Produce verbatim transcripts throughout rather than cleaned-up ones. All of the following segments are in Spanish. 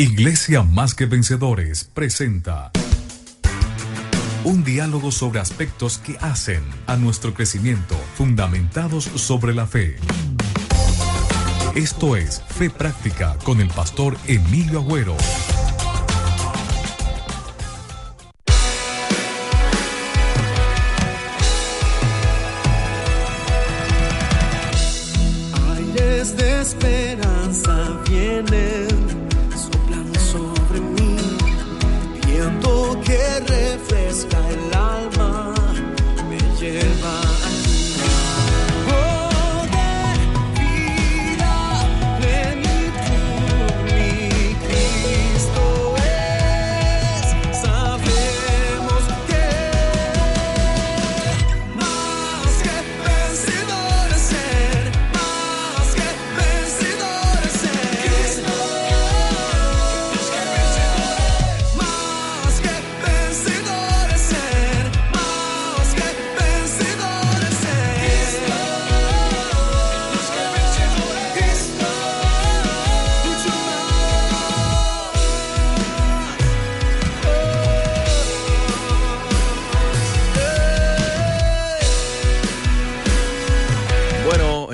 Iglesia Más Que Vencedores presenta un diálogo sobre aspectos que hacen a nuestro crecimiento, fundamentados sobre la fe. Esto es Fe Práctica con el pastor Emilio Agüero. Aires de esperanza vienen. Que refresca el alma, me lleva a ti. Oh, de vida, plenitud, mi Cristo es. Sabemos que más que vencedores ser, más que vencedores ser. Cristo es, más que vencedores, más que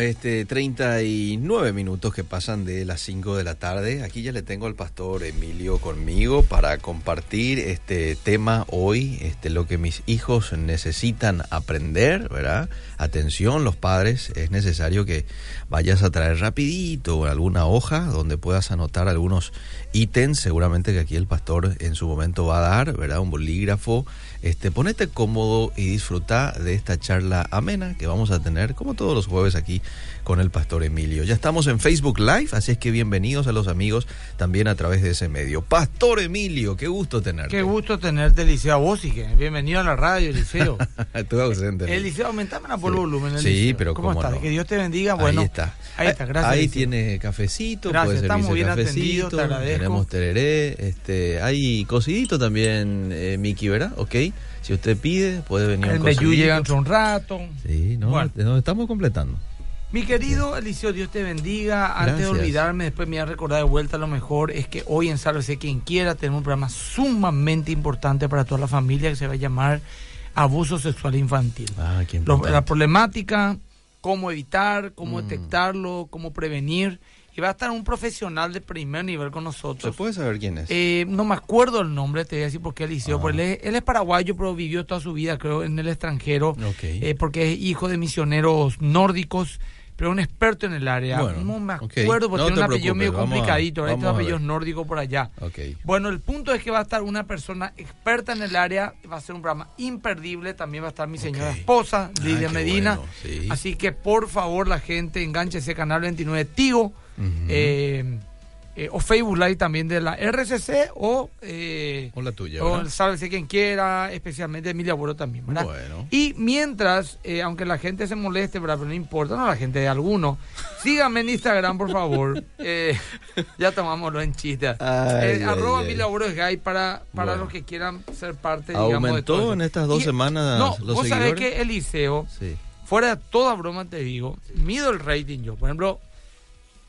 Este, treinta y nueve minutos que pasan de las cinco de la tarde. Aquí ya le tengo al pastor Emilio conmigo para compartir este tema hoy, este, lo que mis hijos necesitan aprender, ¿verdad? Atención, los padres, es necesario que vayas a traer rapidito alguna hoja donde puedas anotar algunos ítems. Seguramente que aquí el pastor en su momento va a dar, ¿verdad? Un bolígrafo. Este, ponete cómodo y disfruta de esta charla amena que vamos a tener como todos los jueves aquí con el pastor Emilio. Ya estamos en Facebook Live, así es que bienvenidos a los amigos también a través de ese medio. Pastor Emilio, qué gusto tenerte. Qué gusto tenerte, Eliseo. Vos sí que bienvenido a la radio, Eliseo. Estuve ausente. El, Eliseo, aumentame por sí. Volumen, Eliseo. Sí, pero ¿cómo, cómo estás? No. Que Dios te bendiga. Bueno, ahí está. Ahí está, gracias. Ahí Eliseo. Tiene cafecito, puede servirse bien cafecito. Te agradezco. Tenemos tereré, este, hay cocidito también, eh, Miki, ¿verdad? Ok. Si usted pide, puede venir un cocinero. El meyú llega entre un rato. Sí, no, bueno. Nos estamos completando. Mi querido Eliseo, Dios te bendiga. Gracias. Antes de olvidarme, después me voy a recordar de vuelta, lo mejor es que hoy en Sálvese Quien Quiera tenemos un programa sumamente importante para toda la familia que se va a llamar Abuso Sexual Infantil. Ah, qué importante. La problemática, cómo evitar, cómo mm. detectarlo, cómo prevenir. Y va a estar un profesional de primer nivel con nosotros. ¿Se puede saber quién es? Eh, no me acuerdo el nombre, te voy a decir por qué, Eliseo. Ah. Porque él, es, él es paraguayo, pero vivió toda su vida, creo, en el extranjero. Okay. Eh, porque es hijo de misioneros nórdicos, pero un experto en el área. Bueno, no me acuerdo, okay. Porque no tiene un apellido medio complicadito. Ahora estos apellidos nórdicos por allá. Okay. Bueno, el punto es que va a estar una persona experta en el área. Va a ser un programa imperdible. También va a estar mi señora okay. esposa, Lidia ah, Medina. Bueno, sí. Así que, por favor, la gente, engánchese Canal veintinueve Tigo. Uh-huh. Eh, eh, o Facebook Live también de la R C C o, eh, o la tuya, o Sálvese Quien Quiera, especialmente Emilia Boro también, ¿verdad? Bueno. Y mientras, eh, aunque la gente se moleste, ¿verdad? Pero no importa, no la gente de alguno, síganme en Instagram, por favor. eh, ya tomámoslo en chiste. Ay, eh, ay, arroba ay. Emilia Boro es gay para, para bueno. los que quieran ser parte, digamos, ¿aumentó de todo en estas dos y, semanas no, los vos seguidores? Sabés que Eliseo, sí. fuera de toda broma te digo, mido el rating yo, por ejemplo.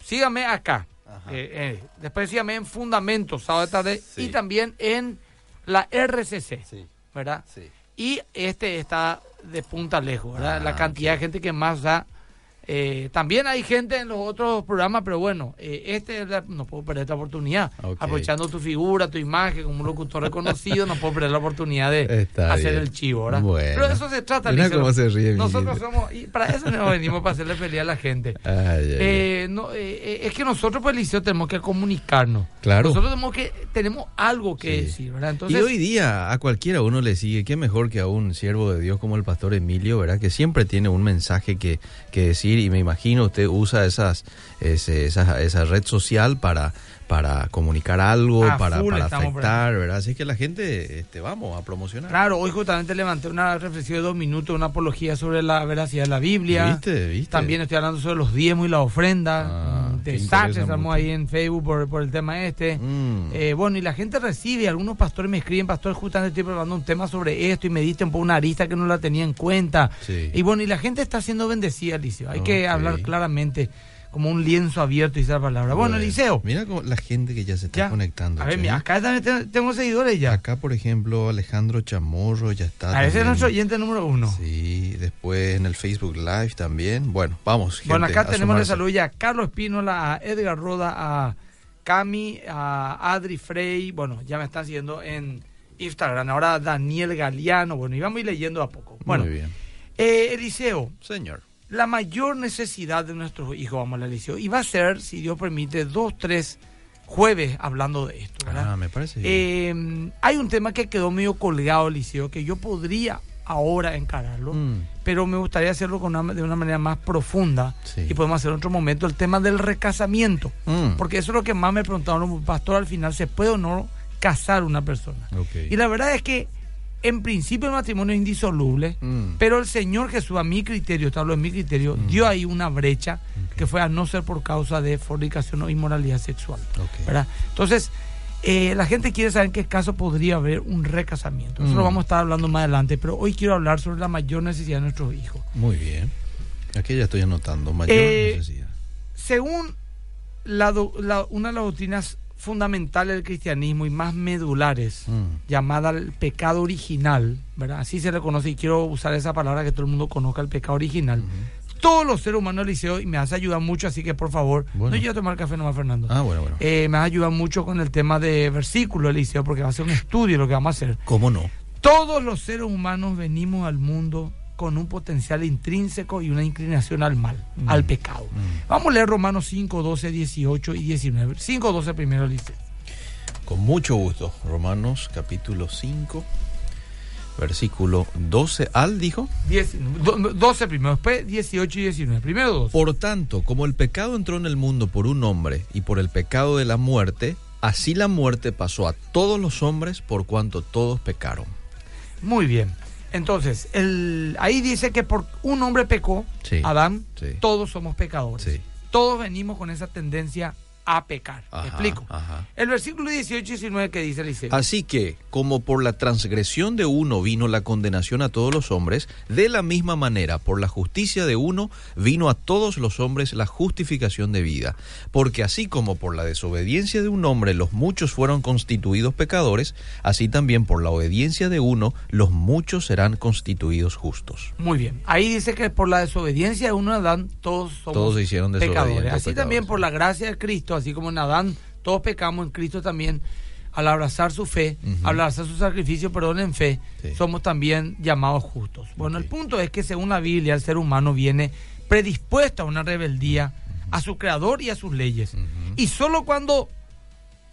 Sígame acá, eh, eh. después sígame en Fundamentos, sábado de tarde, sí. y también en la R C C, sí. ¿verdad? Sí. Y este está de punta lejos, ¿verdad? Ah, la cantidad okay. de gente que más da. Eh, también hay gente en los otros programas, pero bueno, eh, este es la, no puedo perder esta oportunidad. Okay. Aprovechando tu figura, tu imagen como un locutor reconocido, no puedo perder la oportunidad de está hacer bien. El chivo, ¿verdad? Bueno. Pero de eso se trata, Lidia. Cómo se ríe, nosotros somos, y para eso nos venimos, para hacerle feliz a la gente. Ay, ay, eh, no, eh, es que nosotros, pues, Liceo, tenemos que comunicarnos. Claro. Nosotros tenemos que tenemos algo que sí. decir, ¿verdad? Entonces, y hoy día a cualquiera uno le sigue, qué mejor que a un siervo de Dios como el pastor Emilio, ¿verdad? Que siempre tiene un mensaje que, que decir. Y me imagino usted usa esas ese, esa, esa red social para, para comunicar algo, ah, para, para afectar, ¿verdad? Así que la gente, este, vamos a promocionar. Claro, hoy justamente levanté una reflexión de dos minutos, una apología sobre la veracidad de la Biblia. ¿Viste? ¿Viste? También estoy hablando sobre los diezmos y la ofrenda. Ah, te saques, estamos mucho. Ahí en Facebook por, por el tema este. Mm. Eh, bueno, y la gente recibe, algunos pastores me escriben, pastor, justamente estoy probando un tema sobre esto y me diste un poco una arista que no la tenía en cuenta. Sí. Y bueno, y la gente está siendo bendecida, Alicia. Hay okay. que hablar claramente. como un lienzo abierto y esa palabra. Bueno, Eliseo. Mira la gente que ya se está ya. conectando. A ver, mira, acá también tengo seguidores ya. Acá, por ejemplo, Alejandro Chamorro ya está. A también. Ese es nuestro oyente número uno. Sí, después en el Facebook Live también. Bueno, vamos, gente. Bueno, acá tenemos de salud ya a Carlos Pínola, a Edgar Roda, a Cami, a Adri Frey. Bueno, ya me está siguiendo en Instagram. Ahora Daniel Galeano. Bueno, y vamos a ir leyendo a poco. Bueno, muy bien. Eh, Eliseo. Señor. La mayor necesidad de nuestros hijos, vamos al liceo, y va a ser, si Dios permite, dos, tres jueves hablando de esto, ¿verdad? Ah, me parece bien. Eh, hay un tema que quedó medio colgado, liceo, que yo podría ahora encararlo, mm. pero me gustaría hacerlo con una, de una manera más profunda, sí. y podemos hacer en otro momento el tema del recasamiento, mm. porque eso es lo que más me preguntaron, pastor, al final, ¿se puede o no casar una persona? Okay. Y la verdad es que en principio el matrimonio es indisoluble, mm. pero el Señor Jesús, a mi criterio, te hablo de mi criterio, mm. dio ahí una brecha, okay. que fue a no ser por causa de fornicación o inmoralidad sexual, okay. ¿verdad? Entonces, eh, la gente quiere saber en qué caso podría haber un recasamiento. Eso mm. lo vamos a estar hablando más adelante, pero hoy quiero hablar sobre la mayor necesidad de nuestros hijos. Muy bien. Aquí ya estoy anotando, mayor eh, necesidad. Según la do, la, una de las doctrinas fundamentales del cristianismo y más medulares, mm. llamada el pecado original, ¿verdad? Así se le conoce, y quiero usar esa palabra que todo el mundo conozca, el pecado original. Mm-hmm. Todos los seres humanos, Eliseo, y me vas a ayudar mucho, así que por favor, bueno. no yo a tomar café nomás, Fernando. Ah, bueno, bueno. Eh, me vas a ayudar mucho con el tema de versículos, Eliseo, porque va a ser un estudio lo que vamos a hacer. ¿Cómo no? Todos los seres humanos venimos al mundo con un potencial intrínseco y una inclinación al mal, mm. al pecado. Mm. Vamos a leer Romanos cinco, doce, dieciocho y diecinueve. cinco, doce primero, Eliseo. Con mucho gusto. Romanos capítulo cinco, versículo doce al, dijo. diez, doce primero, después dieciocho y diecinueve. Primero doce. Por tanto, como el pecado entró en el mundo por un hombre y por el pecado de la muerte, así la muerte pasó a todos los hombres por cuanto todos pecaron. Muy bien. Entonces, el, ahí dice que por un hombre pecó, sí, Adán, sí. todos somos pecadores. Sí. Todos venimos con esa tendencia a pecar. Ajá, ¿me explico? Ajá. El versículo dieciocho y diecinueve que dice, Eliseo. Así que, como por la transgresión de uno vino la condenación a todos los hombres, de la misma manera, por la justicia de uno vino a todos los hombres la justificación de vida. Porque así como por la desobediencia de un hombre los muchos fueron constituidos pecadores, así también por la obediencia de uno los muchos serán constituidos justos. Muy bien. Ahí dice que por la desobediencia de uno, Adán, todos somos todos se hicieron pecadores. Así pecadores. También por la gracia de Cristo, así como en Adán todos pecamos, en Cristo también, al abrazar su fe, uh-huh. al abrazar su sacrificio, perdón, en fe, sí. somos también llamados justos. Bueno, okay. el punto es que según la Biblia el ser humano viene predispuesto a una rebeldía, uh-huh. a su creador y a sus leyes, uh-huh. y solo cuando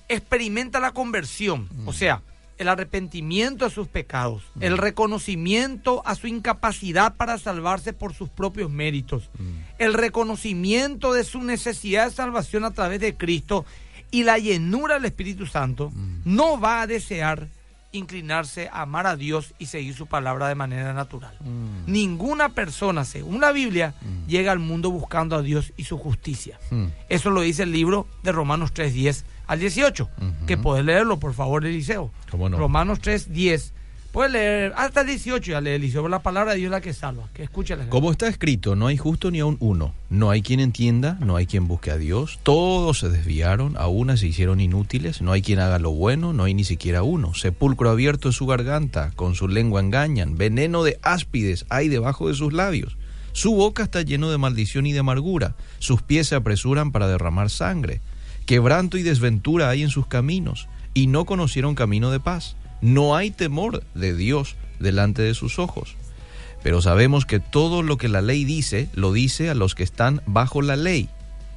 experimenta la conversión, uh-huh. o sea, el arrepentimiento de sus pecados, uh-huh. el reconocimiento a su incapacidad para salvarse por sus propios méritos, uh-huh. el reconocimiento de su necesidad de salvación a través de Cristo y la llenura del Espíritu Santo, uh-huh. no va a desear inclinarse a amar a Dios y seguir su palabra de manera natural. Mm. Ninguna persona, según la Biblia, mm. llega al mundo buscando a Dios y su justicia. Mm. Eso lo dice el libro de Romanos tres, diez al dieciocho, uh-huh. que puedes leerlo, por favor, Eliseo. ¿Cómo no? Romanos tres, diez. Puedes leer hasta el dieciocho, ya lee, Eliseo, la palabra de Dios es la que salva. Que escúchala. Como está escrito, no hay justo ni aun uno. No hay quien entienda, no hay quien busque a Dios. Todos se desviaron, a una se hicieron inútiles. No hay quien haga lo bueno, no hay ni siquiera uno. Sepulcro abierto es su garganta, con su lengua engañan. Veneno de áspides hay debajo de sus labios. Su boca está lleno de maldición y de amargura. Sus pies se apresuran para derramar sangre. Quebranto y desventura hay en sus caminos, y no conocieron camino de paz. No hay temor de Dios delante de sus ojos. Pero sabemos que todo lo que la ley dice, lo dice a los que están bajo la ley,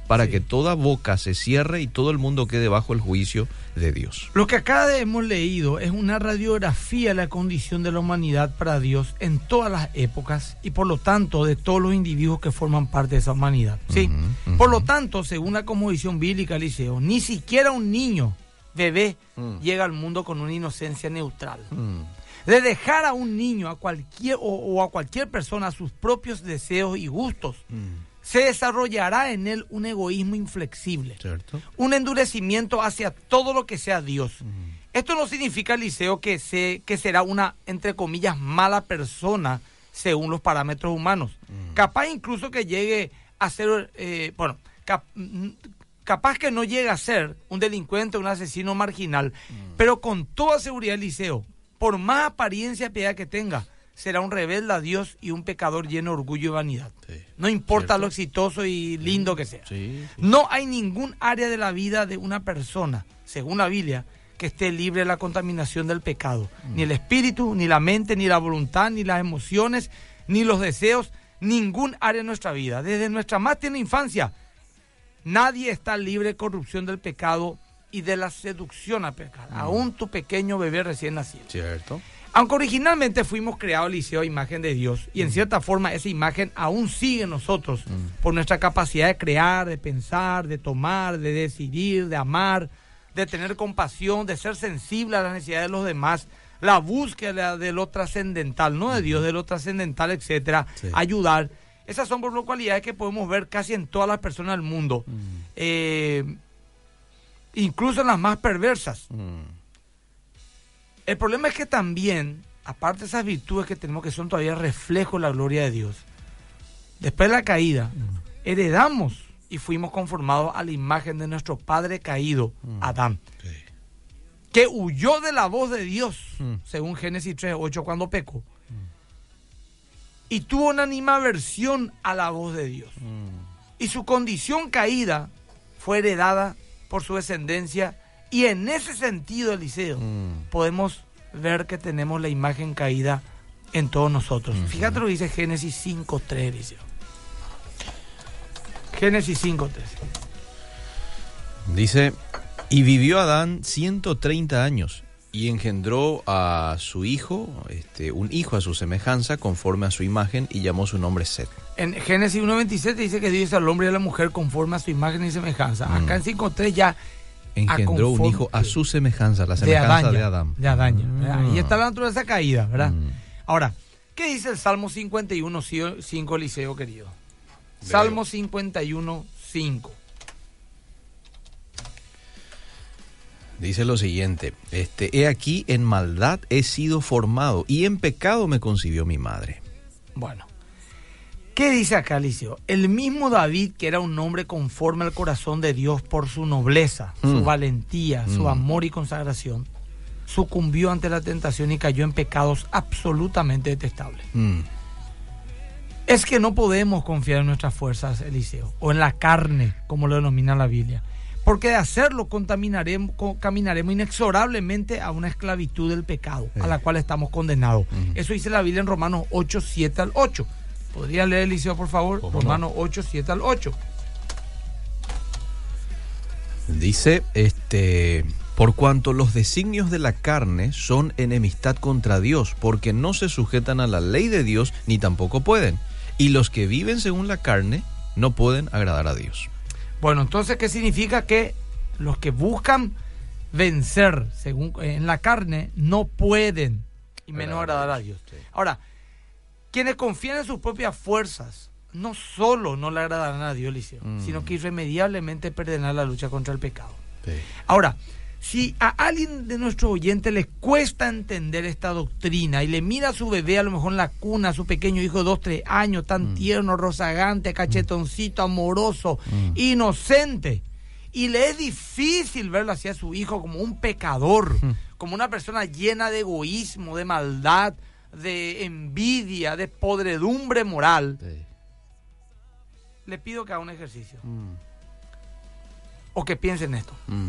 para sí. que toda boca se cierre y todo el mundo quede bajo el juicio de Dios. Lo que acá hemos leído es una radiografía de la condición de la humanidad para Dios en todas las épocas y por lo tanto de todos los individuos que forman parte de esa humanidad. ¿Sí? Uh-huh, uh-huh. Por lo tanto, según la cosmovisión bíblica, Eliseo, ni siquiera un niño bebé mm. llega al mundo con una inocencia neutral. Mm. De dejar a un niño a cualquier, o, o a cualquier persona a sus propios deseos y gustos, mm. se desarrollará en él un egoísmo inflexible, ¿cierto? Un endurecimiento hacia todo lo que sea Dios. Mm. Esto no significa, Eliseo, que, se, que será una, entre comillas, mala persona según los parámetros humanos. Mm. Capaz incluso que llegue a ser, eh, bueno, cap, capaz que no llega a ser un delincuente, un asesino marginal, mm. pero con toda seguridad Eliseo, por más apariencia y piedad que tenga, será un rebelde a Dios y un pecador lleno de orgullo y vanidad. Sí, no importa cierto. Lo exitoso y lindo sí, que sea. Sí, sí. No hay ningún área de la vida de una persona, según la Biblia, que esté libre de la contaminación del pecado. Mm. Ni el espíritu, ni la mente, ni la voluntad, ni las emociones, ni los deseos, ningún área de nuestra vida. Desde nuestra más tierna infancia, nadie está libre de corrupción del pecado y de la seducción a pecar. Mm. Aún tu pequeño bebé recién nacido. Cierto. Aunque originalmente fuimos creados, Eliseo, a imagen de Dios, y en cierta forma esa imagen aún sigue en nosotros, mm. por nuestra capacidad de crear, de pensar, de tomar, de decidir, de amar, de tener compasión, de ser sensible a las necesidades de los demás, la búsqueda de lo trascendental, no de Dios, de lo trascendental, etcétera, sí. ayudar. Esas son por lo cualidades que podemos ver casi en todas las personas del mundo, mm. eh, incluso en las más perversas. Mm. El problema es que también, aparte de esas virtudes que tenemos que son todavía reflejo de la gloria de Dios, después de la caída, mm. heredamos y fuimos conformados a la imagen de nuestro padre caído, mm. Adán, sí. que huyó de la voz de Dios, mm. según Génesis tres ocho, cuando pecó, mm. y tuvo una animadversión a la voz de Dios. Mm. Y su condición caída fue heredada por su descendencia. Y en ese sentido, Eliseo, mm. podemos ver que tenemos la imagen caída en todos nosotros. Mm-hmm. Fíjate lo que dice Génesis cinco tres, Eliseo. Génesis cinco tres. Dice, y vivió Adán ciento treinta años y engendró a su hijo, este, un hijo a su semejanza, conforme a su imagen, y llamó su nombre Set. En Génesis uno veintisiete dice que Dios hizo al hombre y a la mujer conforme a su imagen y semejanza. Mm. Acá en cinco tres ya... engendró un hijo a su semejanza, la semejanza de Adán. De Adán. Mm. Y está la naturaleza caída, ¿verdad? Mm. Ahora, ¿qué dice el Salmo cincuenta y uno cinco, Eliseo querido? Leo. Salmo cincuenta y uno cinco. Dice lo siguiente, este, he aquí en maldad he sido formado y en pecado me concibió mi madre. Bueno. ¿Qué dice acá, Eliseo? El mismo David, que era un hombre conforme al corazón de Dios por su nobleza, mm. su valentía, mm. su amor y consagración, sucumbió ante la tentación y cayó en pecados absolutamente detestables. Mm. Es que no podemos confiar en nuestras fuerzas, Eliseo, o en la carne, como lo denomina la Biblia, porque de hacerlo contaminaremos, caminaremos inexorablemente a una esclavitud del pecado, sí. a la cual estamos condenados. Mm. Eso dice la Biblia en Romanos ocho siete al ocho. ¿Podría leer, Eliseo, por favor? Romanos no? ocho siete al ocho. Dice, este, por cuanto los designios de la carne son enemistad contra Dios, porque no se sujetan a la ley de Dios, ni tampoco pueden. Y los que viven según la carne no pueden agradar a Dios. Bueno, entonces, ¿qué significa que los que buscan vencer según en la carne no pueden, y menos agradar a Dios? Sí. Ahora, quienes confían en sus propias fuerzas no solo no le agradarán a Dios, Eliseo, mm. sino que irremediablemente perderán la lucha contra el pecado. Sí. Ahora, si a alguien de nuestros oyentes les cuesta entender esta doctrina y le mira a su bebé, a lo mejor en la cuna, a su pequeño hijo de dos, tres años, tan mm. tierno, rozagante, cachetoncito, amoroso, mm. inocente, y le es difícil verlo hacia su hijo como un pecador, mm. como una persona llena de egoísmo, de maldad, de envidia, de podredumbre moral, sí. le pido que haga un ejercicio. Mm. O que piensen esto. Mm.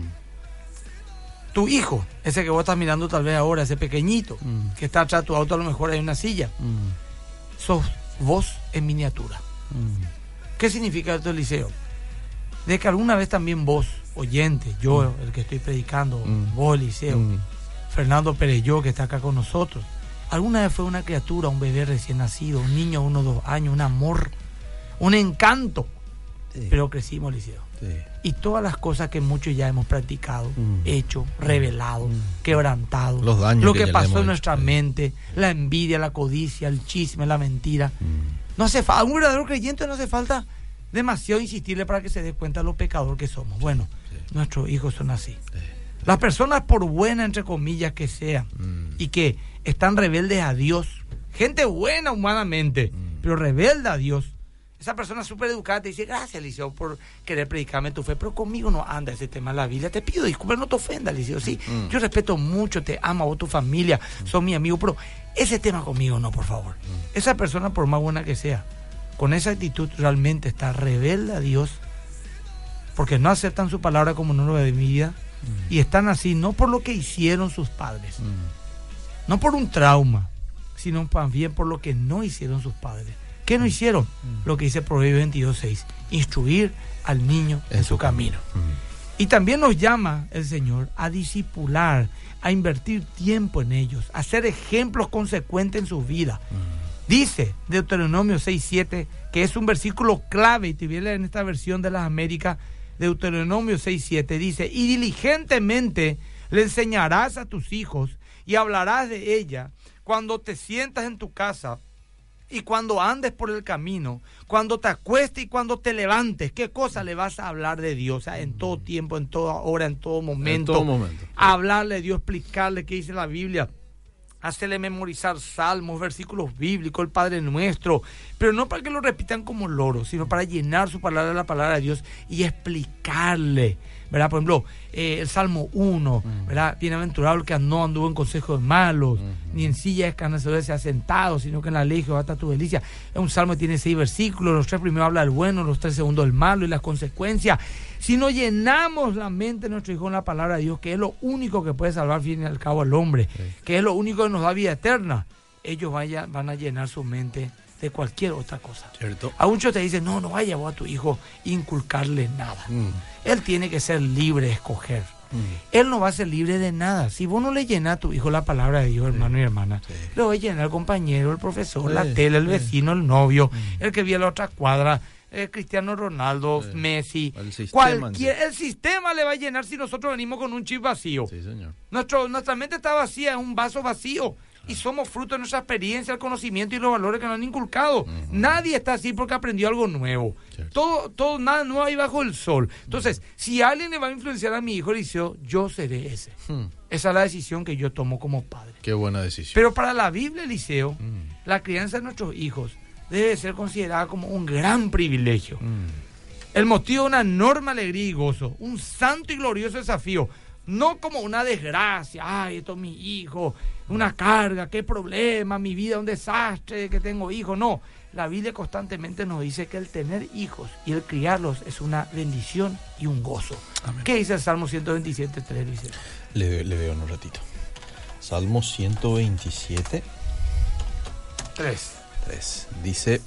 Tu hijo, ese que vos estás mirando tal vez ahora, ese pequeñito, mm. que está atrás de tu auto, a lo mejor hay una silla, mm. sos vos en miniatura. Mm. ¿Qué significa esto, Eliseo? De que alguna vez también vos, oyente, yo, mm. el que estoy predicando, mm. vos, Eliseo, mm. Fernando Pereyó, que está acá con nosotros, alguna vez fue una criatura, un bebé recién nacido, un niño de uno o dos años, un amor, un encanto. Sí. Pero crecimos, Eliseo. Sí. Y todas las cosas que muchos ya hemos practicado, mm. hecho, revelado, mm. quebrantado, los daños lo que, que pasó en nuestra hecho. mente, la envidia, la codicia, el chisme, la mentira. Mm. No hace fa- a un verdadero creyente no hace falta demasiado insistirle para que se dé cuenta de lo pecador que somos. Bueno, sí. nuestros hijos son así. Sí. Las personas, por buena, entre comillas, que sean, mm. y que están rebeldes a Dios, gente buena humanamente, mm. pero rebelde a Dios, Esa persona súper educada te dice, gracias, Eliseo, por querer predicarme tu fe, pero conmigo no anda ese tema de la Biblia. Te pido disculpas, no te ofendas, Eliseo. Sí, mm. yo respeto mucho, te amo, vos, tu familia, mm. sos mi amigo, pero ese tema conmigo no, por favor. Mm. Esa persona, por más buena que sea, con esa actitud realmente está rebelde a Dios, porque no aceptan su palabra como número de vida, mm. y están así, no por lo que hicieron sus padres, mm. no por un trauma, sino también por lo que no hicieron sus padres. ¿Qué no hicieron? Mm. Lo que dice Proverbios veintidós seis, instruir al niño en, en su camino. camino. Mm. Y también nos llama el Señor a discipular, a invertir tiempo en ellos, a ser ejemplos consecuentes en su vida. Mm. Dice Deuteronomio seis siete, que es un versículo clave, y te viene en esta versión de las Américas, Deuteronomio seis siete, dice, y diligentemente le enseñarás a tus hijos y hablarás de ella cuando te sientas en tu casa, y cuando andes por el camino, cuando te acuestes y cuando te levantes. ¿Qué cosa le vas a hablar de Dios? O sea, en todo tiempo, en toda hora, en todo momento. En todo momento. Hablarle de Dios, explicarle qué dice la Biblia. Hacerle memorizar salmos, versículos bíblicos, el Padre Nuestro. Pero no para que lo repitan como loros, sino para llenar su palabra de la palabra de Dios y explicarle, ¿verdad? Por ejemplo, eh, el Salmo uno, mm. ¿verdad? Bienaventurado el que no anduvo en consejos malos, mm-hmm. ni en sillas escarnecedoras se ha sentado, sino que en la ley de Jehová está tu delicia. Es un salmo que tiene seis versículos, los tres primeros habla del bueno, los tres segundos del malo y las consecuencias. Si no llenamos la mente de nuestro hijo con la palabra de Dios, que es lo único que puede salvar al fin y al cabo al hombre, sí. que es lo único que nos da vida eterna, ellos vaya, van a llenar su mente de cualquier otra cosa. Cierto. A muchos te dicen, no, no vaya vos a tu hijo inculcarle nada. Mm. Él tiene que ser libre de escoger. Mm. Él no va a ser libre de nada. Si vos no le llenas a tu hijo la palabra de Dios, sí. hermano y hermana, sí. lo va a llenar el compañero, el profesor, sí. la tele, el sí. vecino, el novio, mm. el que vive a la otra cuadra, el Cristiano Ronaldo, sí. Messi. El sistema, cualquier, sí. el sistema le va a llenar si nosotros venimos con un chip vacío. Sí, señor. Nuestro, nuestra mente está vacía, es un vaso vacío. Y somos fruto de nuestra experiencia, el conocimiento y los valores que nos han inculcado. Uh-huh. Nadie está así porque aprendió algo nuevo. Cierto. Todo, todo, nada nuevo hay bajo el sol. Entonces, uh-huh. si alguien le va a influenciar a mi hijo, Eliseo, yo seré ese. Uh-huh. Esa es la decisión que yo tomo como padre. Qué buena decisión. Pero para la Biblia, Eliseo, uh-huh. la crianza de nuestros hijos debe ser considerada como un gran privilegio. Uh-huh. El motivo de una enorme alegría y gozo, un santo y glorioso desafío. No como una desgracia, ay, esto es mi hijo, una carga, qué problema, mi vida es un desastre, que tengo hijos. No, la Biblia constantemente nos dice que el tener hijos y el criarlos es una bendición y un gozo. Amén. ¿Qué dice el Salmo ciento veintisiete, tres, Luis? Le, le veo en un ratito. Salmo ciento veintisiete, tres. tres. Dice,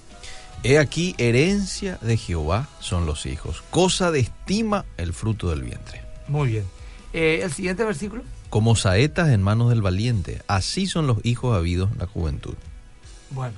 he aquí herencia de Jehová son los hijos, cosa de estima el fruto del vientre. Muy bien. Eh, el siguiente versículo. Como saetas en manos del valiente, así son los hijos habidos en la juventud. Bueno.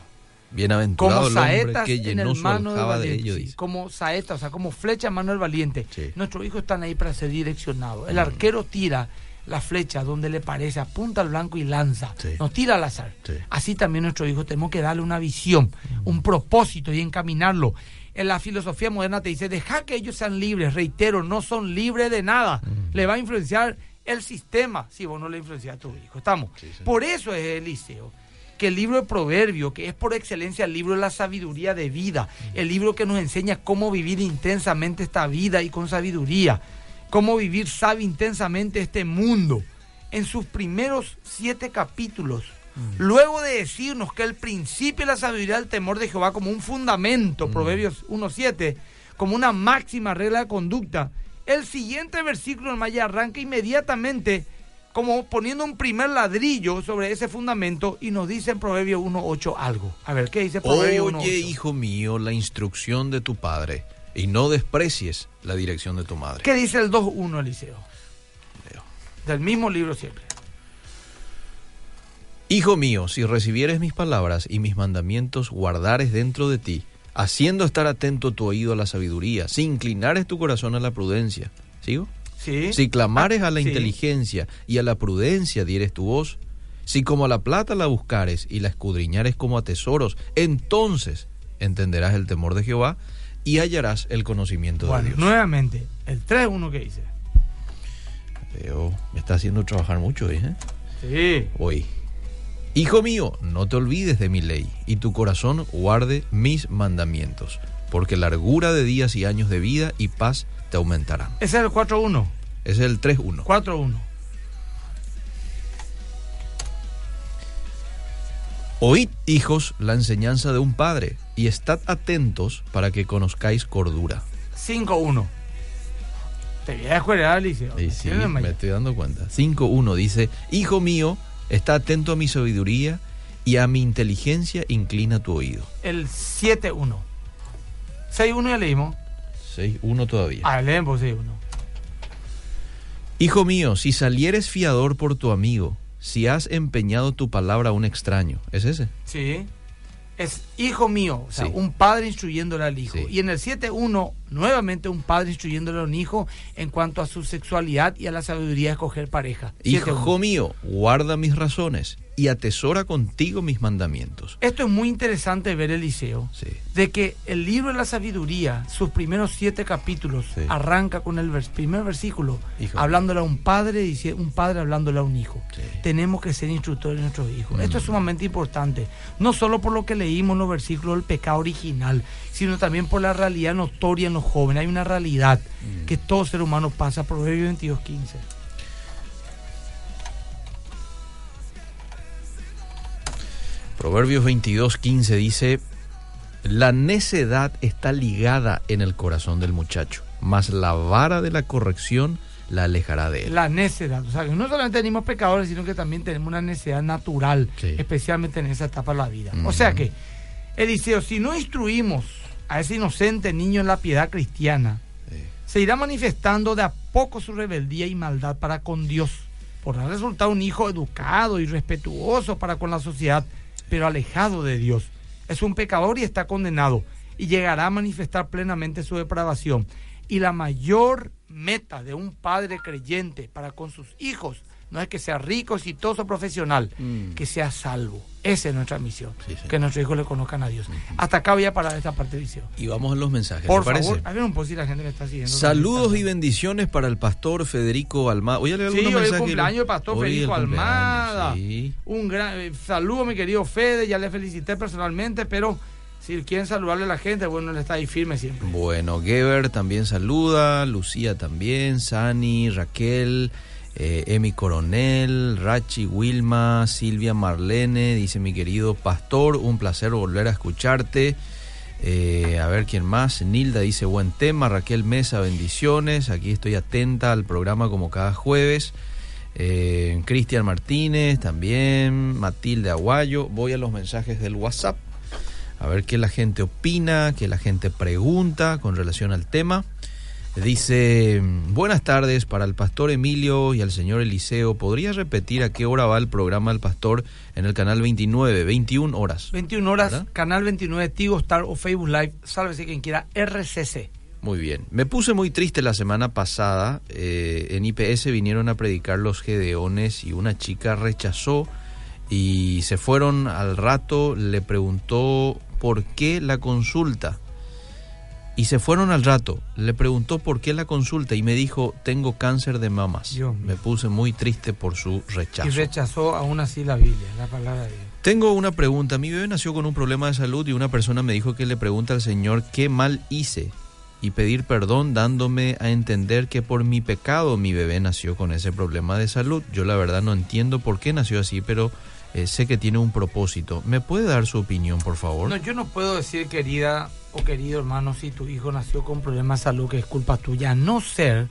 Bienaventurado el hombre que llenó su aljaba de ellos. Sí, como saetas, o sea, como flecha en manos del valiente. Sí. Nuestros hijos están ahí para ser direccionados. El mm. arquero tira la flecha donde le parece, apunta al blanco y lanza, sí. nos tira al azar. Sí. Así también nuestros hijos tenemos que darle una visión, mm. un propósito y encaminarlo. En la filosofía moderna te dice, deja que ellos sean libres. Reitero, no son libres de nada. Mm. Le va a influenciar el sistema si vos no le influencias a tu hijo. ¿Estamos? Sí, sí. Por eso es, Eliseo, que el libro de Proverbios, que es por excelencia el libro de la sabiduría de vida, mm. el libro que nos enseña cómo vivir intensamente esta vida y con sabiduría, cómo vivir sabe intensamente este mundo, en sus primeros siete capítulos, luego de decirnos que el principio de la sabiduría del temor de Jehová como un fundamento, mm. Proverbios uno siete, como una máxima regla de conducta, el siguiente versículo en maya arranca inmediatamente como poniendo un primer ladrillo sobre ese fundamento y nos dice en Proverbios uno ocho algo. A ver, ¿qué dice Proverbios uno ocho? Oye, hijo mío, la instrucción de tu padre y no desprecies la dirección de tu madre. ¿Qué dice el dos uno, Eliseo? Leo. Del mismo libro siempre. Hijo mío, si recibieres mis palabras y mis mandamientos guardares dentro de ti, haciendo estar atento tu oído a la sabiduría, si inclinares tu corazón a la prudencia, ¿sigo? Sí. Si clamares ah, a la sí. inteligencia y a la prudencia dieres tu voz, si como a la plata la buscares y la escudriñares como a tesoros, entonces entenderás el temor de Jehová y hallarás el conocimiento bueno, de Dios. Nuevamente, el tres uno que dice. Leo, me está haciendo trabajar mucho, ¿eh? Sí. Hoy. Hijo mío, no te olvides de mi ley, y tu corazón guarde mis mandamientos, porque largura de días y años de vida y paz te aumentarán. Ese es el cuatro uno. Es el tres uno. cuatro uno. Oíd, hijos, la enseñanza de un padre, y estad atentos para que conozcáis cordura. cinco uno. Te voy a escuela, Eliseo. Sí, sí, me estoy dando cuenta. cinco uno dice, hijo mío, está atento a mi sabiduría y a mi inteligencia inclina tu oído. El siete uno. seis uno ya leímos. seis uno todavía. Ah, leemos seis uno. Hijo mío, si salieres fiador por tu amigo, si has empeñado tu palabra a un extraño. ¿Es ese? Sí. Es hijo mío, o sea, sí, un padre instruyéndole al hijo. Sí. Y en el siete uno, nuevamente un padre instruyéndole a un hijo en cuanto a su sexualidad y a la sabiduría de escoger pareja. Hijo mío, guarda mis razones y atesora contigo mis mandamientos. Esto es muy interesante ver, Eliseo, sí, de que el libro de la sabiduría, sus primeros siete capítulos, sí, arranca con el vers- primer versículo, hijo, hablándole a un padre, y un padre hablándole a un hijo. Sí. Tenemos que ser instructores de nuestros hijos. Mm. Esto es sumamente importante, no solo por lo que leímos en los versículos del pecado original, sino también por la realidad notoria en los jóvenes. Hay una realidad mm. que todo ser humano pasa, Proverbios veintidós quince. Proverbios veintidós quince dice, la necedad está ligada en el corazón del muchacho, mas la vara de la corrección la alejará de él. La necedad, o sea, que no solamente tenemos pecadores, sino que también tenemos una necedad natural, sí, especialmente en esa etapa de la vida. Uh-huh. O sea que, Eliseo, si no instruimos a ese inocente niño en la piedad cristiana, sí, se irá manifestando de a poco su rebeldía y maldad para con Dios, por dar resultado un hijo educado y respetuoso para con la sociedad, pero alejado de Dios. Es un pecador y está condenado, y llegará a manifestar plenamente su depravación. Y la mayor meta de un padre creyente para con sus hijos no es que sea rico, exitoso, profesional, mm. que sea salvo. Esa es nuestra misión, sí, sí, que nuestros hijos le conozcan a Dios. Uh-huh. Hasta acá voy a parar esta parte de visión. Y vamos a los mensajes, por favor, parece. A ver un poco si la gente me está siguiendo. Saludos y bendiciones para el pastor Federico Almada. Oye, sí, hoy mensajes, cumpleaños del pastor hoy Federico Almada. Sí. Un gran eh, saludo, mi querido Fede, ya le felicité personalmente, pero si quieren saludarle a la gente, bueno, él está ahí firme siempre. Bueno, Geber también saluda, Lucía también, Sani, Raquel, Eh, Emi Coronel, Rachi, Wilma, Silvia Marlene, dice mi querido pastor, un placer volver a escucharte. Eh, a ver quién más, Nilda dice buen tema, Raquel Mesa, bendiciones, aquí estoy atenta al programa como cada jueves. Eh, Cristian Martínez también, Matilde Aguayo. Voy a los mensajes del WhatsApp, a ver qué la gente opina, qué la gente pregunta con relación al tema. Dice, buenas tardes para el pastor Emilio y al señor Eliseo. ¿Podría repetir a qué hora va el programa del pastor en el canal veintinueve? veintiuna horas. veintiuna horas, ¿verdad? Canal veintinueve, Tigo, Star o Facebook Live. Sálvese quien quiera, R C C. Muy bien. Me puse muy triste la semana pasada. Eh, en I P S vinieron a predicar los Gedeones y una chica rechazó y se fueron al rato. Le preguntó por qué la consulta. Y se fueron al rato, le preguntó por qué la consulta y me dijo, tengo cáncer de mamas. Me puse muy triste por su rechazo. Y rechazó aún así la Biblia, la palabra de Dios. Tengo una pregunta, mi bebé nació con un problema de salud y una persona me dijo que le pregunte al Señor qué mal hice y pedir perdón, dándome a entender que por mi pecado mi bebé nació con ese problema de salud. Yo la verdad no entiendo por qué nació así, pero eh, sé que tiene un propósito. ¿Me puede dar su opinión, por favor? No, yo no puedo decir, querida o querido hermano, si tu hijo nació con problemas de salud, que es culpa tuya, a no ser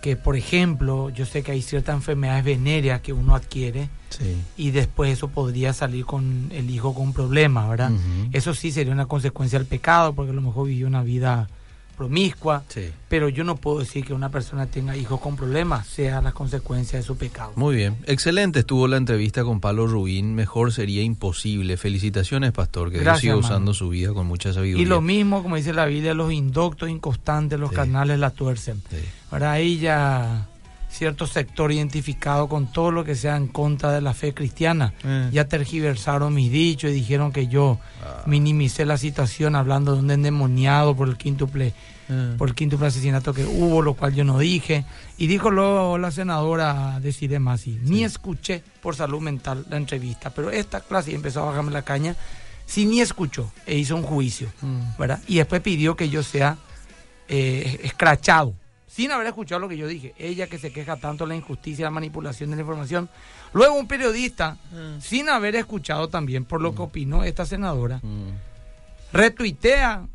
que, por ejemplo, yo sé que hay ciertas enfermedades venéreas que uno adquiere, sí, y después eso podría salir con el hijo con problemas, ¿verdad? Uh-huh. Eso sí sería una consecuencia del pecado, porque a lo mejor vivió una vida promiscua, sí, pero yo no puedo decir que una persona tenga hijos con problemas sea la consecuencia de su pecado. Muy bien, excelente estuvo la entrevista con Pablo Rubín, mejor sería imposible. Felicitaciones, pastor, que Gracias, Dios siga mano. usando su vida con mucha sabiduría. Y lo mismo, como dice la Biblia, los indoctos, inconstantes, los sí. carnales la tuercen. Sí. Ahora ahí ya cierto sector identificado con todo lo que sea en contra de la fe cristiana. Eh. Ya tergiversaron mis dichos y dijeron que yo ah. minimicé la situación hablando de un endemoniado por el quíntuple eh. por el quíntuple asesinato que hubo, lo cual yo no dije. Y dijo luego la senadora Desiree Massey, sí, ni escuché por salud mental la entrevista, pero esta clase empezó a bajarme la caña. si ni escuchó e hizo un juicio, mm. ¿verdad? Y después pidió que yo sea eh, escrachado, sin haber escuchado lo que yo dije. Ella que se queja tanto de la injusticia, la manipulación de la información. Luego un periodista, mm. sin haber escuchado también por lo mm. que opinó esta senadora, mm. retuitea,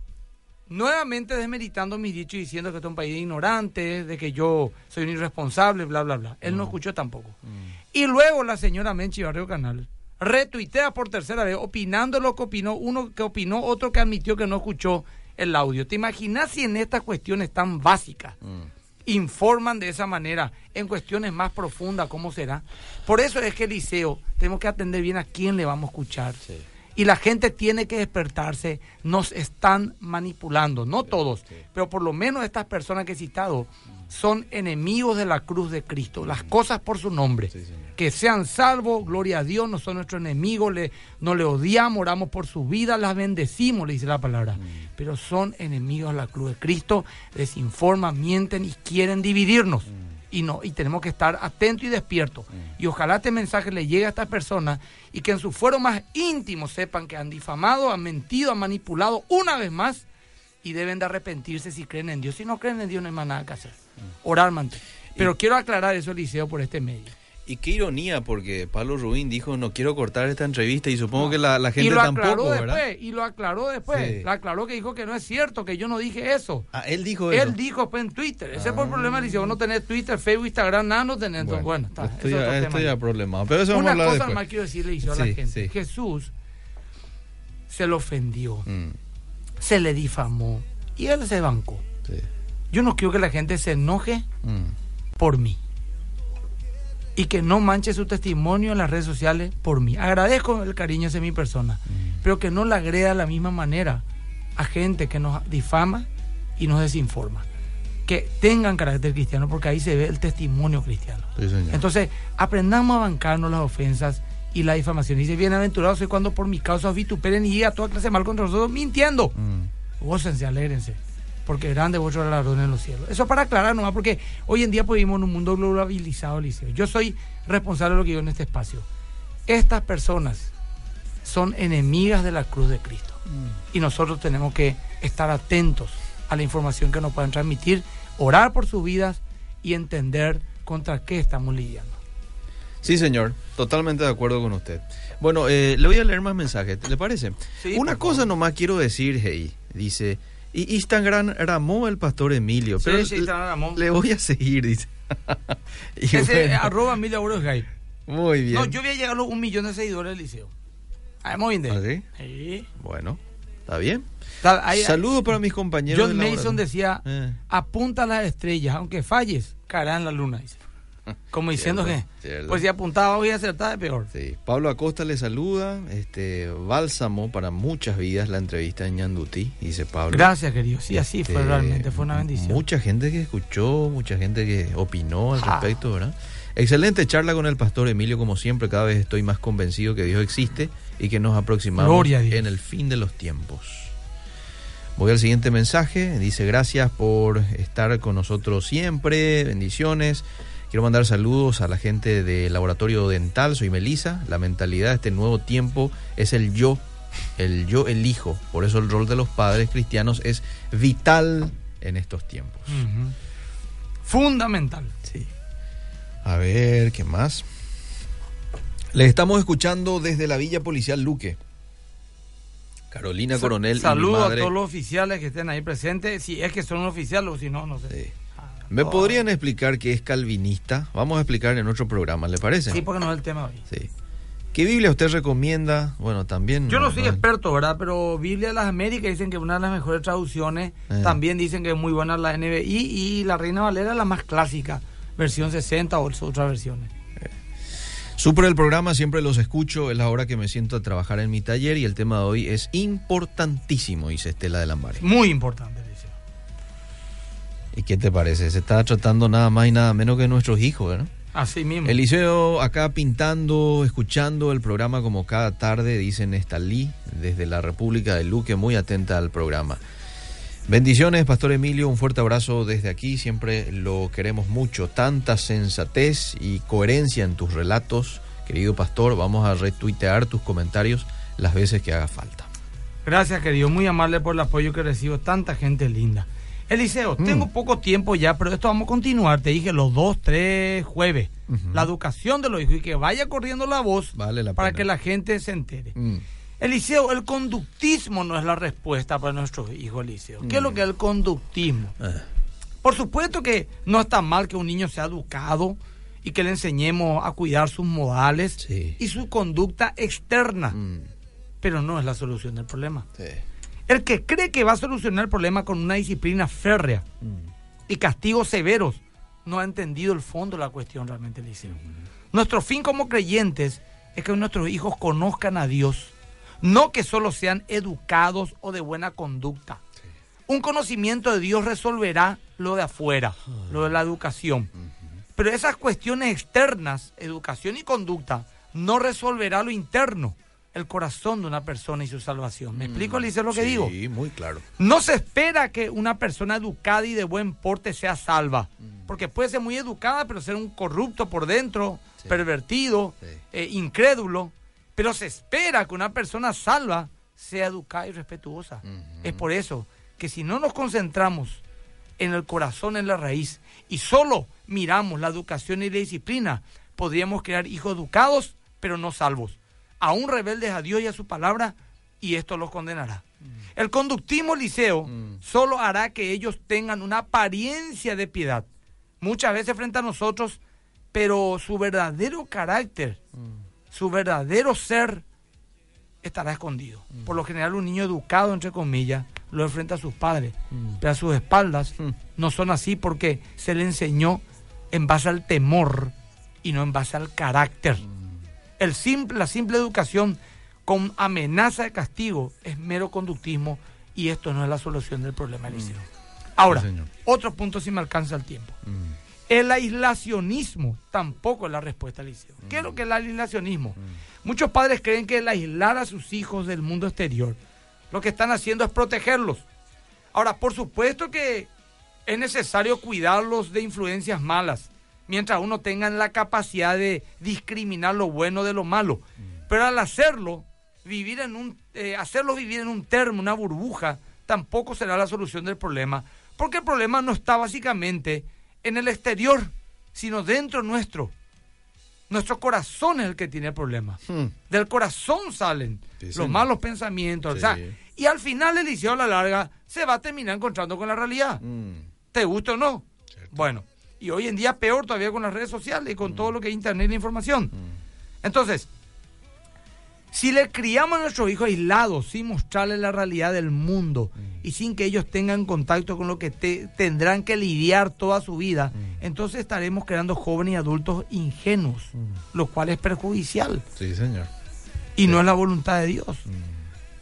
nuevamente desmeritando mis dichos y diciendo que este es un país de ignorantes, de que yo soy un irresponsable, bla, bla, bla. Él mm. no escuchó tampoco. Mm. Y luego la señora Menchi Barrio Canal retuitea por tercera vez, opinando lo que opinó, uno que opinó, otro que admitió que no escuchó el audio. ¿Te imaginas si en estas cuestiones tan básicas mm. informan de esa manera? En cuestiones más profundas, ¿cómo será? Por eso es que Eliseo, tenemos que atender bien a quién le vamos a escuchar. Sí. Y la gente tiene que despertarse, nos están manipulando, no todos, pero por lo menos estas personas que he citado son enemigos de la cruz de Cristo, las cosas por su nombre, sí, que sean salvos, gloria a Dios, no son nuestros enemigos, le, no le odiamos, oramos por su vida, las bendecimos, le dice la palabra, mm. pero son enemigos de la cruz de Cristo, desinforman, mienten y quieren dividirnos. Mm. Y no, y tenemos que estar atentos y despiertos. Mm. Y ojalá este mensaje le llegue a estas personas y que en su fuero más íntimo sepan que han difamado, han mentido, han manipulado una vez más y deben de arrepentirse si creen en Dios. Si no creen en Dios no hay más nada que hacer. Mm. Orar, mantener. Pero y, quiero aclarar eso, Eliseo, por este medio. Y qué ironía, porque Pablo Rubín dijo, no quiero cortar esta entrevista, y supongo no. que la, la gente tampoco, después, ¿verdad? Y lo aclaró después, sí. lo aclaró, que dijo que no es cierto, que yo no dije eso. Ah, él dijo eso. Él dijo pues, en Twitter, ese ah. es por el problema, Eliseo, vos no tenés Twitter, Facebook, Instagram, nada, no tenés. Bueno, bueno está, estoy, eso ya, estoy ya problemado, pero eso vamos a hablar después. Una cosa más quiero decirle sí, a la gente, sí. Jesús se lo ofendió, mm. se le difamó, y él se bancó. Sí. Yo no quiero que la gente se enoje mm. por mí. Y que no manche su testimonio en las redes sociales por mí. Agradezco el cariño hacia mi persona, mm. pero que no le agreda de la misma manera a gente que nos difama y nos desinforma. Que tengan carácter cristiano, porque ahí se ve el testimonio cristiano. Sí, señor. Entonces, aprendamos a bancarnos las ofensas y la difamación. Dice, bienaventurado soy cuando por mis causas vituperen y a toda clase mal contra nosotros mintiendo. Mm. Gócense, alégrense, porque grande vuestro galardón en los cielos. Eso para aclarar nomás, porque hoy en día pues, vivimos en un mundo globalizado, Eliseo. Yo soy responsable de lo que digo en este espacio. Estas personas son enemigas de la cruz de Cristo. Mm. Y nosotros tenemos que estar atentos a la información que nos puedan transmitir, orar por sus vidas y entender contra qué estamos lidiando. Sí, señor. Totalmente de acuerdo con usted. Bueno, eh, le voy a leer más mensajes. ¿Le parece? Sí, Una cosa favor. nomás quiero decir, hey. Dice... Y Instagram ramó el pastor Emilio. Sí, pero sí, Instagram ramó. Le voy a seguir, dice. Ese bueno. arroba Emilia Boro es gay. Muy bien. No, yo voy a llegar a los un millón de seguidores, Eliseo. ¿Hemos vendido? ¿Ah, sí? Sí. Bueno, está bien. Saludos para mis compañeros. John de Mason decía, eh. apunta a las estrellas, aunque falles, caerán en la luna, dice. Como diciendo cierto, que, cierto. Pues si apuntaba hoy acertada es peor. Sí. Pablo Acosta le saluda, este bálsamo para muchas vidas la entrevista en Ñandutí, dice Pablo. Gracias, querido. Sí, así este, fue realmente, fue una bendición. Mucha gente que escuchó, mucha gente que opinó al ah. respecto, ¿verdad? Excelente charla con el pastor Emilio, como siempre, cada vez estoy más convencido que Dios existe y que nos aproximamos en el fin de los tiempos. Voy al siguiente mensaje, dice, gracias por estar con nosotros siempre, bendiciones. Quiero mandar saludos a la gente de Laboratorio Dental, soy Melissa. La mentalidad de este nuevo tiempo es el yo, el yo elijo. Por eso el rol de los padres cristianos es vital en estos tiempos. Uh-huh. Fundamental. Sí. A ver, ¿qué más? Les estamos escuchando desde la Villa Policial Luque. Carolina Sa- Coronel. Saludos a todos los oficiales que estén ahí presentes, si es que son oficiales o si no, no sé. Sí. ¿Me podrían explicar qué es calvinista? Vamos a explicar en otro programa, ¿le parece? Sí, porque no es el tema hoy. Sí. ¿Qué Biblia usted recomienda? Bueno, también... Yo no, no soy no es... experto, ¿verdad? Pero Biblia de las Américas dicen que es una de las mejores traducciones. Eh. También dicen que es muy buena la N V I y la Reina Valera la más clásica, versión sesenta o otras versiones. Eh. Super el programa, siempre los escucho. Es la hora que me siento a trabajar en mi taller y el tema de hoy es importantísimo, dice Estela de Lambares. Muy importante. ¿Y qué te parece? Se está tratando nada más y nada menos que nuestros hijos, ¿verdad? Así mismo. Eliseo acá pintando, escuchando el programa como cada tarde, dice Nestalí, desde la República de Luque, muy atenta al programa. Bendiciones, Pastor Emilio, un fuerte abrazo desde aquí, siempre lo queremos mucho. Tanta sensatez y coherencia en tus relatos, querido Pastor, vamos a retuitear tus comentarios las veces que haga falta. Gracias, querido, muy amable por el apoyo que recibo, tanta gente linda. Eliseo, mm. tengo poco tiempo ya, pero esto vamos a continuar, te dije, los dos, tres jueves, uh-huh. la educación de los hijos, y que vaya corriendo la voz, vale la para pena. Que la gente se entere. Mm. Eliseo, el conductismo no es la respuesta para nuestros hijos, Eliseo. ¿Qué mm. es lo que es el conductismo? Eh. Por supuesto que no está mal que un niño sea educado y que le enseñemos a cuidar sus modales sí. y su conducta externa, mm. pero no es la solución del problema. Sí. El que cree que va a solucionar el problema con una disciplina férrea mm. y castigos severos, no ha entendido el fondo de la cuestión realmente, Eliseo. Mm. Nuestro fin como creyentes es que nuestros hijos conozcan a Dios, no que solo sean educados o de buena conducta. Sí. Un conocimiento de Dios resolverá lo de afuera, mm. lo de la educación. Mm. Pero esas cuestiones externas, educación y conducta, no resolverá lo interno, el corazón de una persona y su salvación. ¿Me mm, explico, Eliseo, lo que sí, digo? Sí, muy claro. No se espera que una persona educada y de buen porte sea salva, mm. porque puede ser muy educada, pero ser un corrupto por dentro, sí. pervertido, sí. Eh, incrédulo, pero se espera que una persona salva sea educada y respetuosa. Mm-hmm. Es por eso que si no nos concentramos en el corazón, en la raíz, y solo miramos la educación y la disciplina, podríamos crear hijos educados, pero no salvos, aún rebeldes a Dios y a su palabra, y esto los condenará. Mm. El conductismo, Eliseo, mm. solo hará que ellos tengan una apariencia de piedad, muchas veces frente a nosotros, pero su verdadero carácter, mm. su verdadero ser, estará escondido. Mm. Por lo general, un niño educado, entre comillas, lo enfrenta a sus padres, mm. pero a sus espaldas mm. no son así, porque se le enseñó en base al temor y no en base al carácter. El simple, la simple educación con amenaza de castigo es mero conductismo, y esto no es la solución del problema, Eliseo. Mm. Ahora, sí, otro punto, si me alcanza el tiempo. Mm. El aislacionismo tampoco es la respuesta, Eliseo. Mm. ¿Qué es lo que es el aislacionismo? Mm. Muchos padres creen que el aislar a sus hijos del mundo exterior, lo que están haciendo es protegerlos. Ahora, por supuesto que es necesario cuidarlos de influencias malas, mientras uno tenga la capacidad de discriminar lo bueno de lo malo. Mm. Pero al hacerlo, vivir en un, eh, hacerlo vivir en un termo, una burbuja, tampoco será la solución del problema. Porque el problema no está básicamente en el exterior, sino dentro nuestro. Nuestro corazón es el que tiene el problema. Mm. Del corazón salen sí, los sí. malos pensamientos. Sí. O sea, y al final, Eliseo, a la larga, se va a terminar encontrando con la realidad. Mm. ¿Te gusta o no? Cierto. Bueno, y hoy en día peor todavía con las redes sociales y con mm. todo lo que es internet y la información. Mm. Entonces, si le criamos a nuestros hijos aislados, sin mostrarles la realidad del mundo mm. y sin que ellos tengan contacto con lo que te, tendrán que lidiar toda su vida, mm. entonces estaremos creando jóvenes y adultos ingenuos, mm. lo cual es perjudicial. Sí, señor. Y sí. no es la voluntad de Dios. Mm.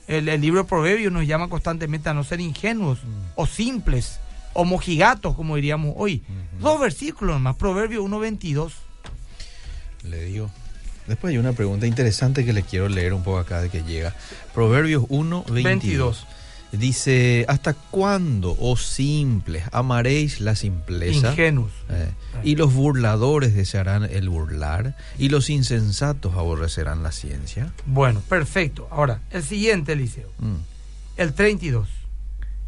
El, el libro Proverbios nos llama constantemente a no ser ingenuos mm. o simples o mojigatos, como diríamos hoy. Uh-huh. Dos versículos más, Proverbios uno veintidós. Le digo. Después hay una pregunta interesante que les quiero leer un poco acá de que llega. Proverbios uno veintidós. Dice, ¿hasta cuándo, oh simples, amaréis la simpleza? Ingenuos. Eh, y los burladores desearán el burlar, y los insensatos aborrecerán la ciencia. Bueno, perfecto. Ahora, el siguiente, Eliseo. Mm. El treinta y dos.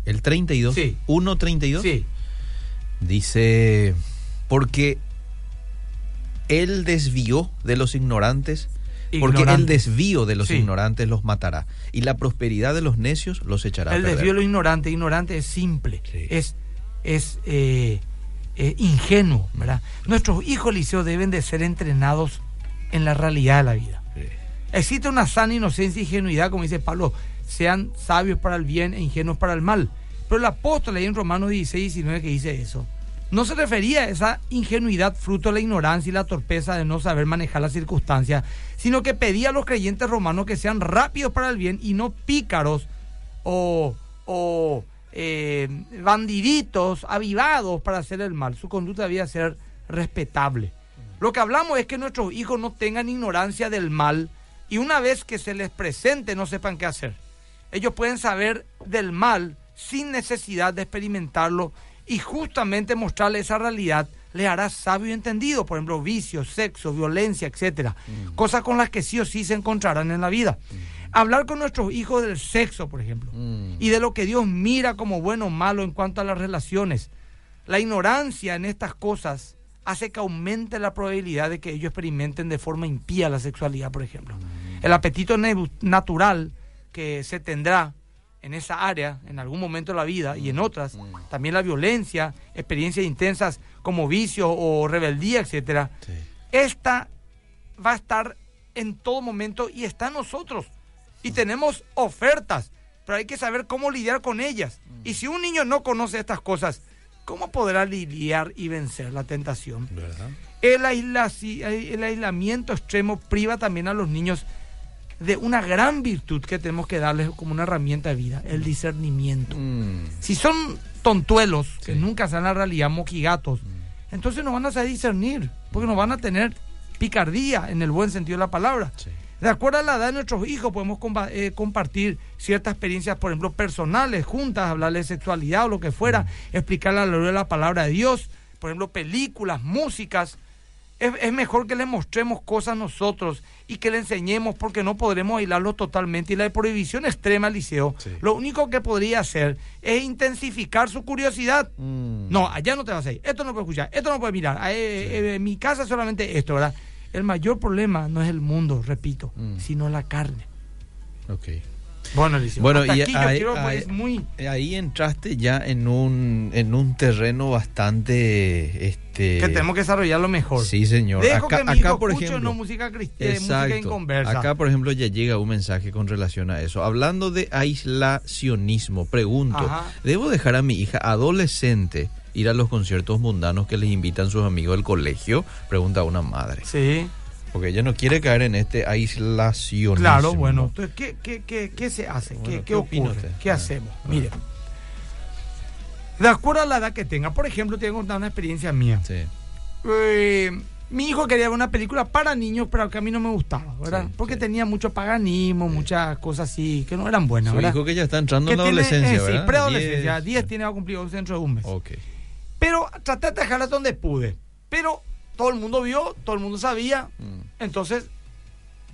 El treinta y dos. Sí. uno treinta y dos. Sí. Dice, porque él desvió de los ignorantes, Ignorante. porque el desvío de los sí. ignorantes los matará, y la prosperidad de los necios los echará el a perder. El desvío de los ignorantes, ignorante es simple, sí. es, es eh, eh, ingenuo, ¿verdad? Nuestros hijos, Eliseo, deben de ser entrenados en la realidad de la vida. Sí. Existe una sana inocencia e ingenuidad, como dice Pablo, sean sabios para el bien e ingenuos para el mal. Pero el apóstol ahí en Romanos dieciséis, diecinueve que dice eso, no se refería a esa ingenuidad fruto de la ignorancia y la torpeza de no saber manejar las circunstancias, sino que pedía a los creyentes romanos que sean rápidos para el bien y no pícaros o, o eh, bandiditos avivados para hacer el mal. Su conducta debía ser respetable. Lo que hablamos es que nuestros hijos no tengan ignorancia del mal, y una vez que se les presente no sepan qué hacer. Ellos pueden saber del mal sin necesidad de experimentarlo, y justamente mostrarle esa realidad les hará sabio y entendido. Por ejemplo, vicios, sexo, violencia, etcétera. Mm. Cosas con las que sí o sí se encontrarán en la vida. Mm. hablar con nuestros hijos del sexo, por ejemplo, mm. y de lo que Dios mira como bueno o malo en cuanto a las relaciones. La ignorancia en estas cosas hace que aumente la probabilidad de que ellos experimenten de forma impía la sexualidad, por ejemplo. Mm. El apetito natural que se tendrá en esa área, en algún momento de la vida, mm. y en otras, mm. también la violencia, experiencias intensas como vicio o rebeldía, etcétera. Sí. Esta va a estar en todo momento y está en nosotros. Y mm. tenemos ofertas, pero hay que saber cómo lidiar con ellas. Mm. Y si un niño no conoce estas cosas, ¿cómo podrá lidiar y vencer la tentación? ¿Verdad? El, aisla, el aislamiento extremo priva también a los niños de una gran virtud que tenemos que darles como una herramienta de vida, el discernimiento. Mm. Si son tontuelos, sí. que nunca salen a la realidad, mojigatos, mm. entonces no van a saber discernir, porque no van a tener picardía en el buen sentido de la palabra. Sí. De acuerdo a la edad de nuestros hijos, podemos compa- eh, compartir ciertas experiencias, por ejemplo, personales, juntas, hablarles de sexualidad o lo que fuera, mm. explicarle a la luz de la palabra de Dios, por ejemplo, películas, músicas. Es, es mejor que les mostremos cosas nosotros y que le enseñemos, porque no podremos aislarlos totalmente. Y la prohibición extrema, Eliseo, sí. lo único que podría hacer es intensificar su curiosidad. Mm. No, allá no te vas a ir, esto no puedes escuchar, esto no puedes mirar, eh, sí. eh, en mi casa solamente esto, ¿verdad? El mayor problema no es el mundo, repito, mm. sino la carne. Okay. Bueno, Eliseo, bueno, hasta y aquí ahí, yo quiero, pues, ahí, muy... ahí entraste ya en un en un terreno bastante este que tenemos que desarrollarlo mejor. Sí, señor. Dejo acá, que mi acá hijo por escucho, ejemplo, no música cristiana, música en conversa. Acá, por ejemplo, ya llega un mensaje con relación a eso. Hablando de aislacionismo, pregunto, ajá. ¿debo dejar a mi hija adolescente ir a los conciertos mundanos que les invitan sus amigos del colegio? Pregunta una madre. Sí. Porque ella no quiere caer en este aislacionismo. Claro, bueno. Entonces, ¿qué, qué, qué, qué se hace? Bueno, ¿Qué, ¿Qué, ¿qué ocurre? Usted? ¿Qué ah, hacemos? Ah. Mire, de acuerdo a la edad que tenga, por ejemplo, te voy a contar una experiencia mía. Sí. Eh, mi hijo quería ver una película para niños, pero que a mí no me gustaba, ¿verdad? Sí, porque sí. tenía mucho paganismo, sí. muchas cosas así, que no eran buenas, Su ¿verdad? Su hijo que ya está entrando que en la tiene, adolescencia, eh, ¿verdad? Sí, preadolescencia. diez tiene, va a cumplir once dentro de un mes. Ok. Pero traté de dejarla donde pude, pero... todo el mundo vio, todo el mundo sabía, mm. entonces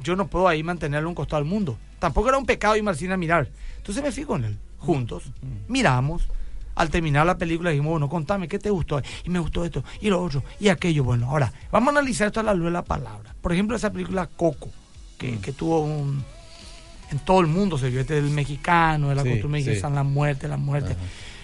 yo no puedo ahí mantenerlo a un costado del mundo. Tampoco era un pecado ir Marcina a mirar. Entonces me fui con él, juntos, mm. miramos. Al terminar la película dijimos, bueno, contame, ¿qué te gustó? Y me gustó esto, y lo otro, y aquello. Bueno, ahora, vamos a analizar esto a la luz de la palabra. Por ejemplo, esa película Coco, que, mm. que tuvo un... en todo el mundo se vio, este del mexicano, de la sí, costumbre mexicana, sí. la muerte, la muerte... Ajá.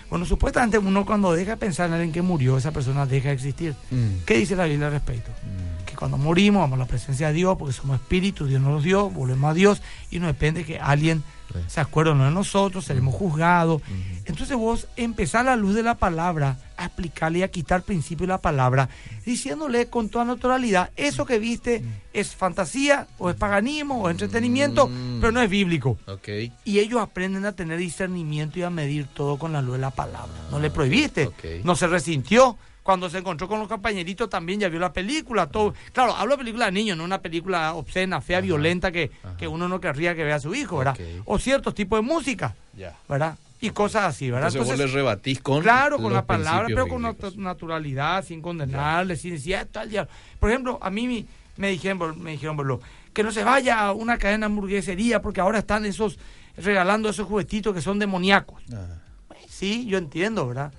Bueno, supuestamente uno cuando deja de pensar en alguien que murió, esa persona deja de existir. Mm. ¿Qué dice la Biblia al respecto? Mm. Que cuando morimos vamos a la presencia de Dios, porque somos espíritus, Dios nos los dio, volvemos a Dios, y nos depende que alguien sí. se acuerde o no de nosotros, seremos juzgados. Mm-hmm. Entonces vos empezás a la luz de la palabra, a explicarle y a quitar principio de la palabra, diciéndole con toda naturalidad, eso que viste mm. es fantasía, o es paganismo, o es entretenimiento, mm. pero no es bíblico. Okay. Y ellos aprenden a tener discernimiento y a medir todo con la luz de la palabra. Ah, no le prohibiste, okay. no se resintió. Cuando se encontró con los compañeritos también ya vio la película. Todo. Ajá. Claro, hablo de película de niños, no una película obscena, fea, ajá, violenta, que, que uno no querría que vea a su hijo, ¿verdad? Okay. O ciertos tipos de música, yeah. ¿verdad? Y cosas así, ¿verdad? Entonces, Entonces vos le rebatís con claro, con la palabra, pero con bíblicos. Naturalidad, sin condenarle, yeah. sin decir, ah, tal, ya. Por ejemplo, a mí me, me dijeron, me dijeron, bro, que no se vaya a una cadena hamburguesería, porque ahora están esos, regalando esos juguetitos que son demoníacos. Ajá. Sí, yo entiendo, ¿verdad?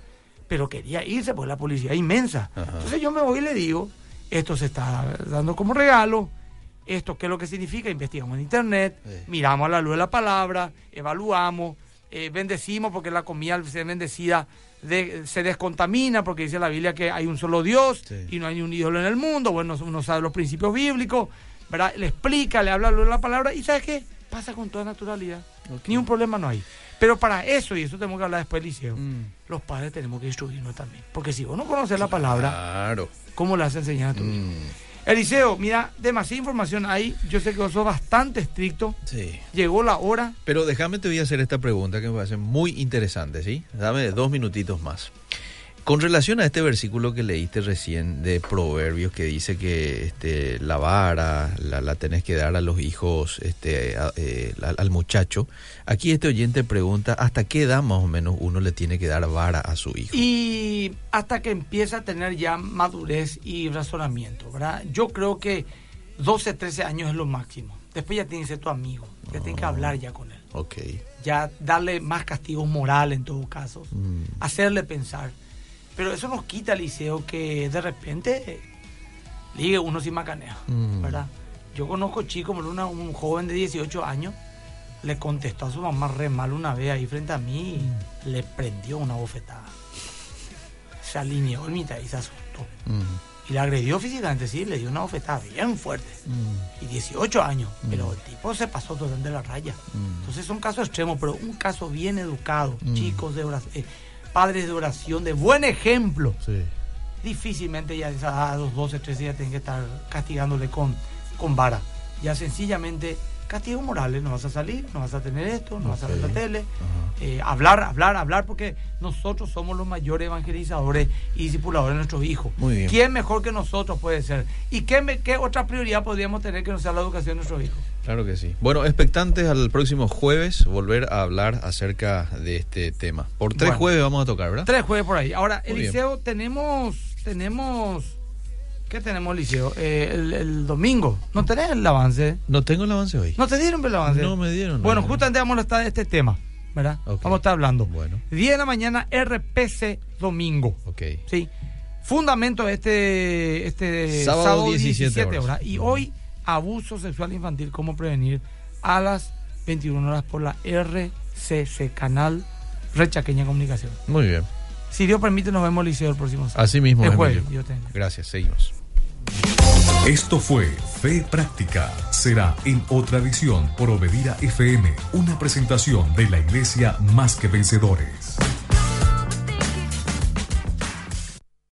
Pero quería irse, porque la publicidad es inmensa. Ajá. Entonces yo me voy y le digo, esto se está dando como regalo, esto qué es lo que significa, investigamos en internet, sí. miramos a la luz de la palabra, evaluamos, eh, bendecimos, porque la comida al ser bendecida de, se descontamina, porque dice la Biblia que hay un solo Dios sí. y no hay ni un ídolo en el mundo. Bueno, uno sabe los principios bíblicos, ¿verdad? Le explica, le habla a la luz de la palabra, y ¿sabes qué? Pasa con toda naturalidad, okay. ni un problema no hay. Pero para eso, y eso tenemos que hablar después del liceo, mm. los padres tenemos que instruirnos también. Porque si vos no conoces la palabra, claro. ¿cómo la vas a enseñar a tu hijo? Mm. Eliseo, mira, demasiada información ahí. Yo sé que vos sos bastante estricto. Sí. Llegó la hora. Pero déjame, te voy a hacer esta pregunta que me parece muy interesante, ¿sí? Dame dos minutitos más. Con relación a este versículo que leíste recién de Proverbios, que dice que este, la vara la, la tenés que dar a los hijos, este, a, eh, al, al muchacho, aquí este oyente pregunta, ¿hasta qué edad más o menos uno le tiene que dar vara a su hijo? Y hasta que empieza a tener ya madurez y razonamiento, ¿verdad? Yo creo que doce, trece años es lo máximo. después ya tiene que ser tu amigo, ya oh, tienes que hablar ya con él. Okay. Ya darle más castigos morales en todo caso, mm. hacerle pensar. Pero eso nos quita, Eliseo, que de repente ligue uno sin macanea, mm. ¿verdad? Yo conozco chicos, una, un joven de dieciocho años le contestó a su mamá re mal una vez ahí frente a mí, mm. le prendió una bofetada. Se alineó el mitad y se asustó. Mm. Y le agredió físicamente, sí, le dio una bofetada bien fuerte. Mm. Y dieciocho años, mm. pero el tipo se pasó totalmente la raya. Mm. Entonces son casos extremos, pero un caso bien educado, mm. chicos de oración, eh, padres de oración, de buen ejemplo. Sí. Difícilmente ya a los doce, trece ya tienen que estar castigándole con, con vara. Ya sencillamente, castigos morales, no vas a salir, no vas a tener esto, no okay. vas a ver la tele, uh-huh. eh, hablar, hablar, hablar, porque nosotros somos los mayores evangelizadores y discipuladores de nuestros hijos. Muy bien. ¿Quién mejor que nosotros puede ser? ¿Y qué, me, qué otra prioridad podríamos tener que no sea la educación de nuestros hijos? Claro que sí. Bueno, expectantes al próximo jueves volver a hablar acerca de este tema. Por tres bueno, jueves vamos a tocar, ¿verdad? Tres jueves por ahí. Ahora, muy Eliseo, bien. tenemos, tenemos... ¿Qué tenemos, Eliseo? Eh, el, el domingo. ¿No tenés el avance? No tengo el avance hoy. ¿No te dieron el avance? No me dieron. Bueno, no, justamente no. vamos a estar de este tema, ¿verdad? Okay. Vamos a estar hablando. Bueno. diez de la mañana, R P C domingo. Ok. Sí. Fundamento este, este sábado, sábado diecisiete horas. Y hoy, abuso sexual infantil, cómo prevenir, a las veintiuna horas por la R C C, Canal Rechaqueña Comunicación. Muy bien. Si Dios permite, nos vemos, Eliseo, el próximo sábado. Así mismo. El jueves. Yo tengo. Gracias, seguimos. Esto fue Fe Práctica. Será en otra edición por Obedira F M, una presentación de la Iglesia Más Que Vencedores.